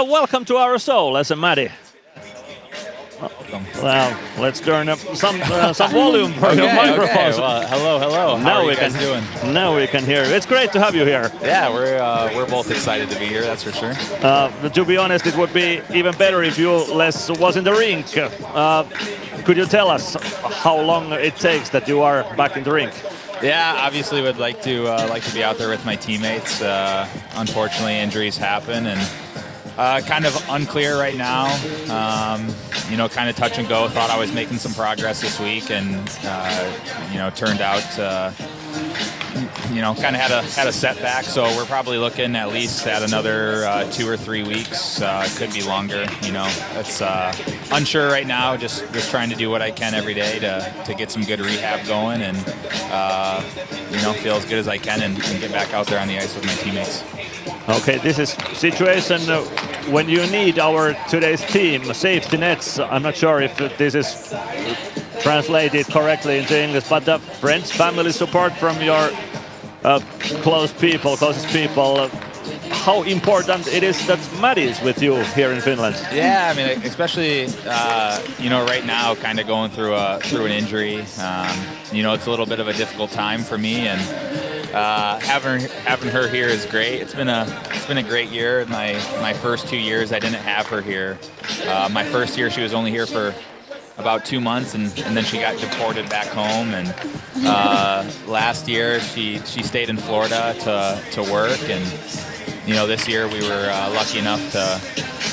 Welcome to our soul as a Maddy. Well, let's turn up some volume for your microphones. Okay. Well, hello. How are you guys doing? Now we can hear. It's great to have you here. Yeah, we're both excited to be here. That's for sure. To be honest, it would be even better if you Les was in the rink. Could you tell us how long it takes that you are back in the rink? Yeah, obviously, would like to be out there with my teammates. Unfortunately, injuries happen and. Kind of unclear right now, kind of touch and go. Thought I was making some progress this week and, turned out, kind of had a setback. So we're probably looking at least at another 2 or 3 weeks. Could be longer, It's unsure right now, just trying to do what I can every day to get some good rehab going and, feel as good as I can and get back out there on the ice with my teammates. Okay, this is situation when you need our today's team, safety nets. I'm not sure if this is translated correctly into English, but the friends, family support from your closest people. How important it is that Maddy is with you here in Finland? Yeah, I mean, especially right now, kind of going through an injury. It's a little bit of a difficult time for me, and having her here is great. It's been a great year. My first 2 years, I didn't have her here. My first year, she was only here for about 2 months, and then she got deported back home. And last year, she stayed in Florida to work. And this year we were lucky enough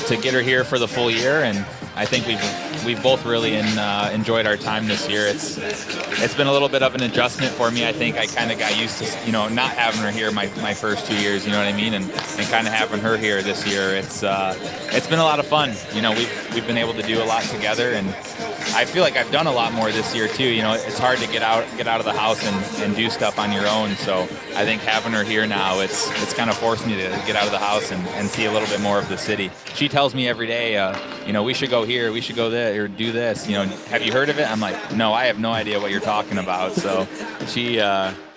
to get her here for the full year. And I think we've both really enjoyed our time this year. It's been a little bit of an adjustment for me. I think I kind of got used to not having her here my first 2 years. You know what I mean? And kind of having her here this year, it's been a lot of fun. We've been able to do a lot together, and I feel like I've done a lot more this year too. It's hard to get out of the house and do stuff on your own. So I think having her here now, it's kind of forced me to get out of the house and see a little bit more of the city. She tells me every day, we should go here, we should go there, or do this. Have you heard of it? I'm like, no, I have no idea what you're talking about. So she.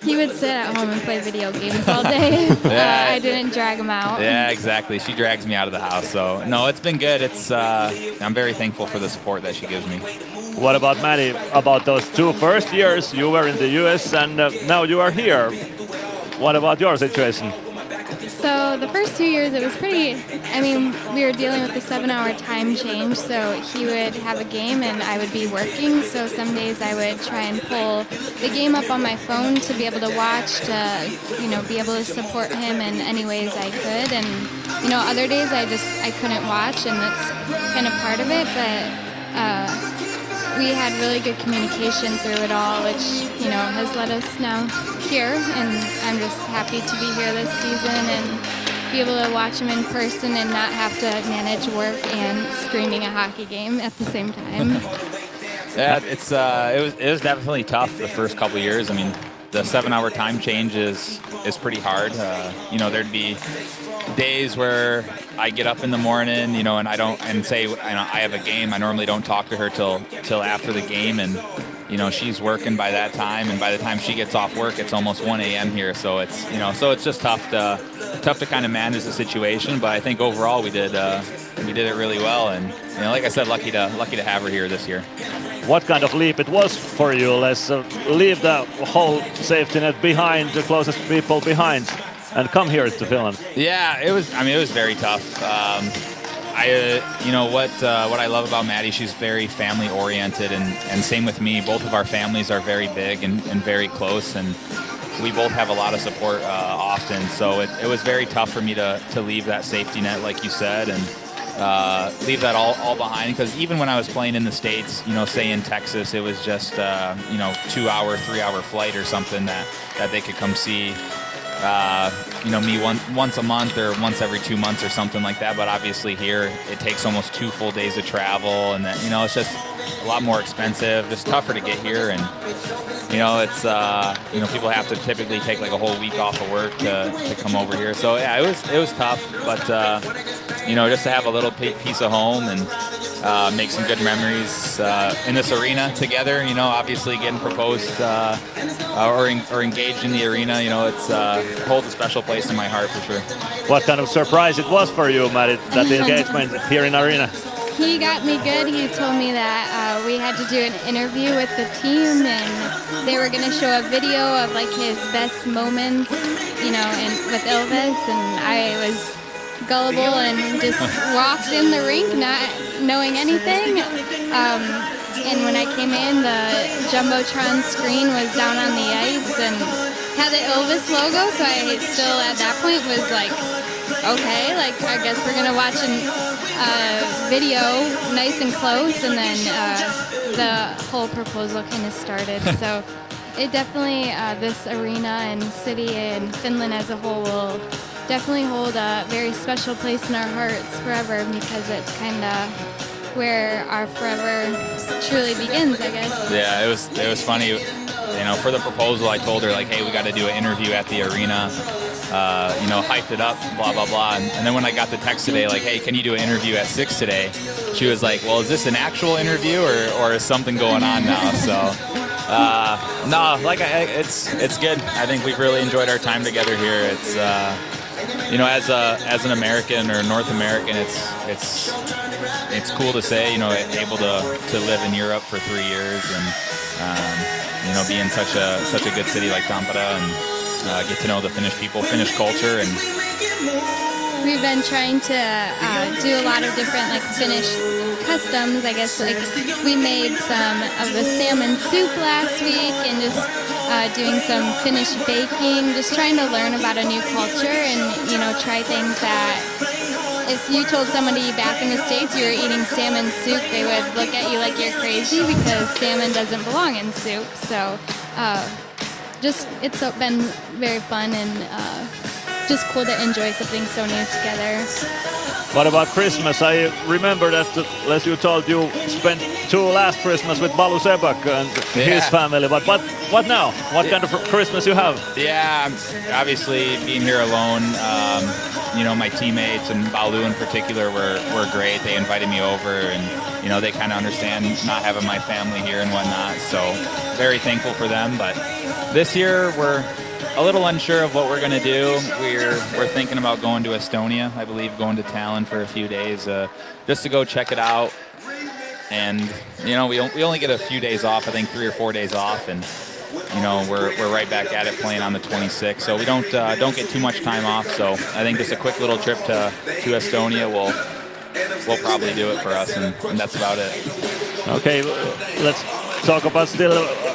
He would sit at home and play video games all day. Yeah. I didn't drag him out. Yeah, exactly. She drags me out of the house. So, no, it's been good. I'm very thankful for the support that she gives me. What about Maddy? About those 2 first years, you were in the U.S. and now you are here. What about your situation? So the first 2 years, it was pretty, we were dealing with the 7-hour time change, so he would have a game and I would be working, so some days I would try and pull the game up on my phone to be able to watch, to be able to support him in any ways I could, and, other days I couldn't watch, and that's kind of part of it, but we had really good communication through it all, which, has led us now here, and I'm just happy to be here this season and be able to watch him in person and not have to manage work and streaming a hockey game at the same time. Yeah, it was definitely tough the first couple of years. The 7-hour time change is pretty hard. There'd be days where I get up in the morning, and I have a game. I normally don't talk to her till after the game, and she's working by that time. And by the time she gets off work, it's almost 1 a.m. here. So it's just tough to kind of manage the situation. But I think overall we did it really well. And like I said, lucky to have her here this year. What kind of leap it was for you? Let's leave the whole safety net behind, the closest people behind, and come here to Finland. Yeah, it was. It was very tough. What I love about Maddy, she's very family oriented, and same with me. Both of our families are very big and very close, and we both have a lot of support often. So it was very tough for me to leave that safety net, like you said, and leave that all behind. Because even when I was playing in the States, say in Texas, it was just 2-hour, 3-hour flight or something that they could come see. Me once a month or once every 2 months or something like that. But obviously here it takes almost 2 full days of travel, and that, it's just a lot more expensive. It's tougher to get here, and it's people have to typically take like a whole week off of work to come over here. So yeah, it was tough, but just to have a little piece of home and make some good memories in this arena together. Obviously getting proposed or engaged in the arena. Holds a special place in my heart for sure. What kind of surprise it was for you, Maddy, that engagement here in Arena? He got me good. He told me that we had to do an interview with the team, and they were going to show a video of like his best moments, you know, with Ilves, and I was gullible and just walked in the rink not knowing anything. And when I came in, the Jumbotron screen was down on the ice and had the Ilves logo, so I still at that point was like, okay, like I guess we're going to watch a video nice and close, and then the whole proposal kind of started. So it definitely, this arena and city and Finland as a whole will definitely hold a very special place in our hearts forever, because it's kind of where our forever truly begins, I guess. Yeah, it was funny. You know, for the proposal, I told her, like, hey, we got to do an interview at the arena. You know, hyped it up, blah, blah, blah. And then when I got the text today, like, hey, can you do an interview at 6 today? She was like, well, is this an actual interview or is something going on now? So, it's good. I think we've really enjoyed our time together here. It's, you know, as an American or North American, it's cool to say, you know, able to live in Europe for 3 years and, you know, be in such a good city like Tampere and get to know the Finnish people, Finnish culture. And we've been trying to do a lot of different, like, Finnish customs, I guess. Like, we made some of the salmon soup last week and just doing some Finnish baking, just trying to learn about a new culture and, you know, try things that... If you told somebody back in the States you were eating salmon soup, they would look at you like you're crazy, because salmon doesn't belong in soup. So it's been very fun and just cool to enjoy something so new together. What about Christmas? I remember that, as you told, you spent two last Christmas with Balu Sebak and his family. But what now? What kind of Christmas you have? Yeah, obviously being here alone, you know, my teammates and Balu in particular were great. They invited me over, and, you know, they kind of understand not having my family here and whatnot. So very thankful for them. But this year we're a little unsure of what we're going to do. We're thinking about going to Estonia, I believe, going to Tallinn for a few days, just to go check it out. And, you know, we only get a few days off, I think 3 or 4 days off, and, you know, we're right back at it playing on the 26th. So we don't get too much time off. So I think just a quick little trip to Estonia will probably do it for us, and that's about it. Okay, let's talk about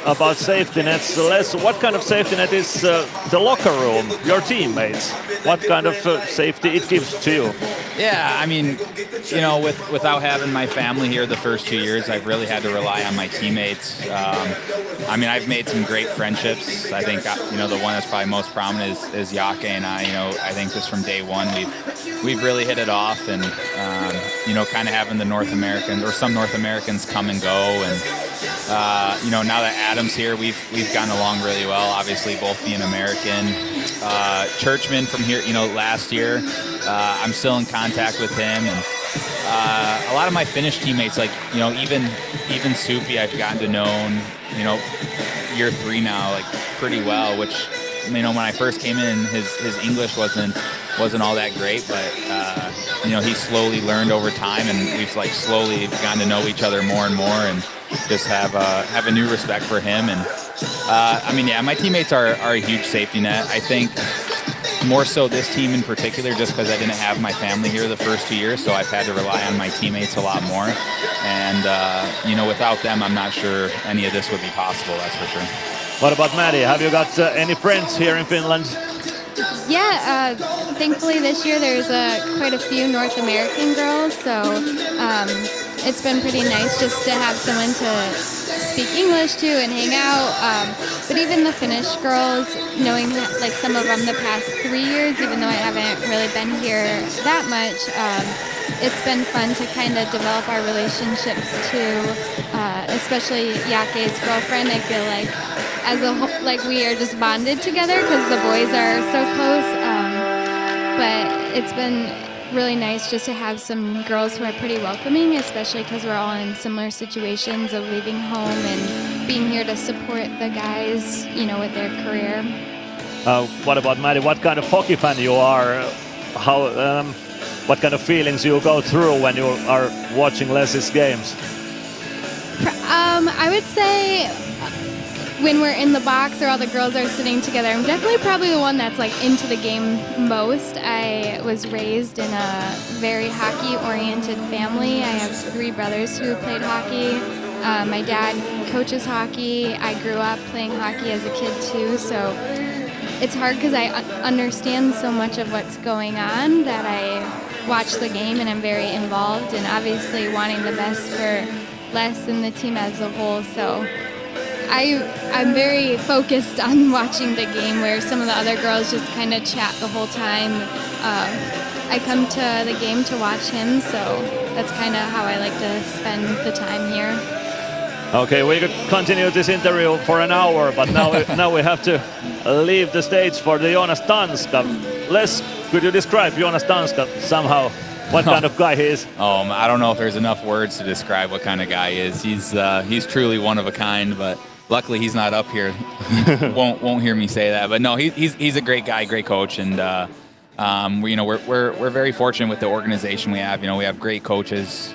about safety nets. Les, what kind of safety net is the locker room, your teammates? What kind of safety it gives to you? Yeah, I mean, you know, without having my family here the first 2 years, I've really had to rely on my teammates. I mean, I've made some great friendships. I think, you know, the one that's probably most prominent is Yake and I. You know, I think just from day one we've really hit it off, and you know, kind of having the North Americans or some North Americans come and go, and you know, now that Adam's here, we've gotten along really well. Obviously, both being American, Churchman from here, you know, last year, I'm still in contact with him. And a lot of my Finnish teammates, like, you know, even Supi, I've gotten to know, you know, year three now, like, pretty well. Which, you know, when I first came in, his English wasn't all that great, but you know, he slowly learned over time, and we've, like, slowly gotten to know each other more and more, and just have a new respect for him. And I mean, yeah, my teammates are a huge safety net. I think more so this team in particular, just because I didn't have my family here the first 2 years, so I've had to rely on my teammates a lot more. And you know, without them, I'm not sure any of this would be possible, that's for sure. What about Maddy? Have you got any friends here in Finland? Yeah, thankfully this year there's quite a few North American girls, so it's been pretty nice just to have someone to speak English to and hang out. But even the Finnish girls, knowing that, like, some of them the past 3 years, even though I haven't really been here that much, it's been fun to kind of develop our relationships too, especially Yake's girlfriend. I feel like as a whole, like, we are just bonded together because the boys are so close. But it's been really nice just to have some girls who are pretty welcoming, especially because we're all in similar situations of leaving home and being here to support the guys, you know, with their career. What about Maddy? What kind of hockey fan you are? how what kind of feelings you go through when you are watching Les's games? I would say when we're in the box or all the girls are sitting together, I'm definitely probably the one that's like into the game most. I was raised in a very hockey-oriented family. I have 3 brothers who played hockey. My dad coaches hockey. I grew up playing hockey as a kid too, so it's hard because I understand so much of what's going on that I watch the game and I'm very involved and obviously wanting the best for Les and the team as a whole, so I'm very focused on watching the game where some of the other girls just kind of chat the whole time. I come to the game to watch him, so that's kind of how I like to spend the time here. Okay, we could continue this interview for an hour, but now we have to leave the stage for the Jonas Tanska. Les, could you describe Jonas Tanska somehow? What kind of guy he is? I don't know if there's enough words to describe what kind of guy he is. He's truly one of a kind, but luckily he's not up here. won't hear me say that. But no, he's a great guy, great coach, and we're very fortunate with the organization we have. You know, we have great coaches,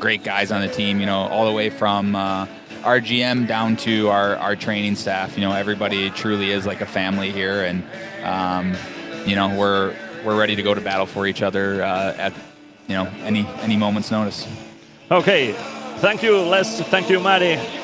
great guys on the team. You know, all the way from our GM down to our training staff. You know, everybody truly is like a family here, and we're ready to go to battle for each other at any moment's notice. Okay, thank you Les, thank you Maddy.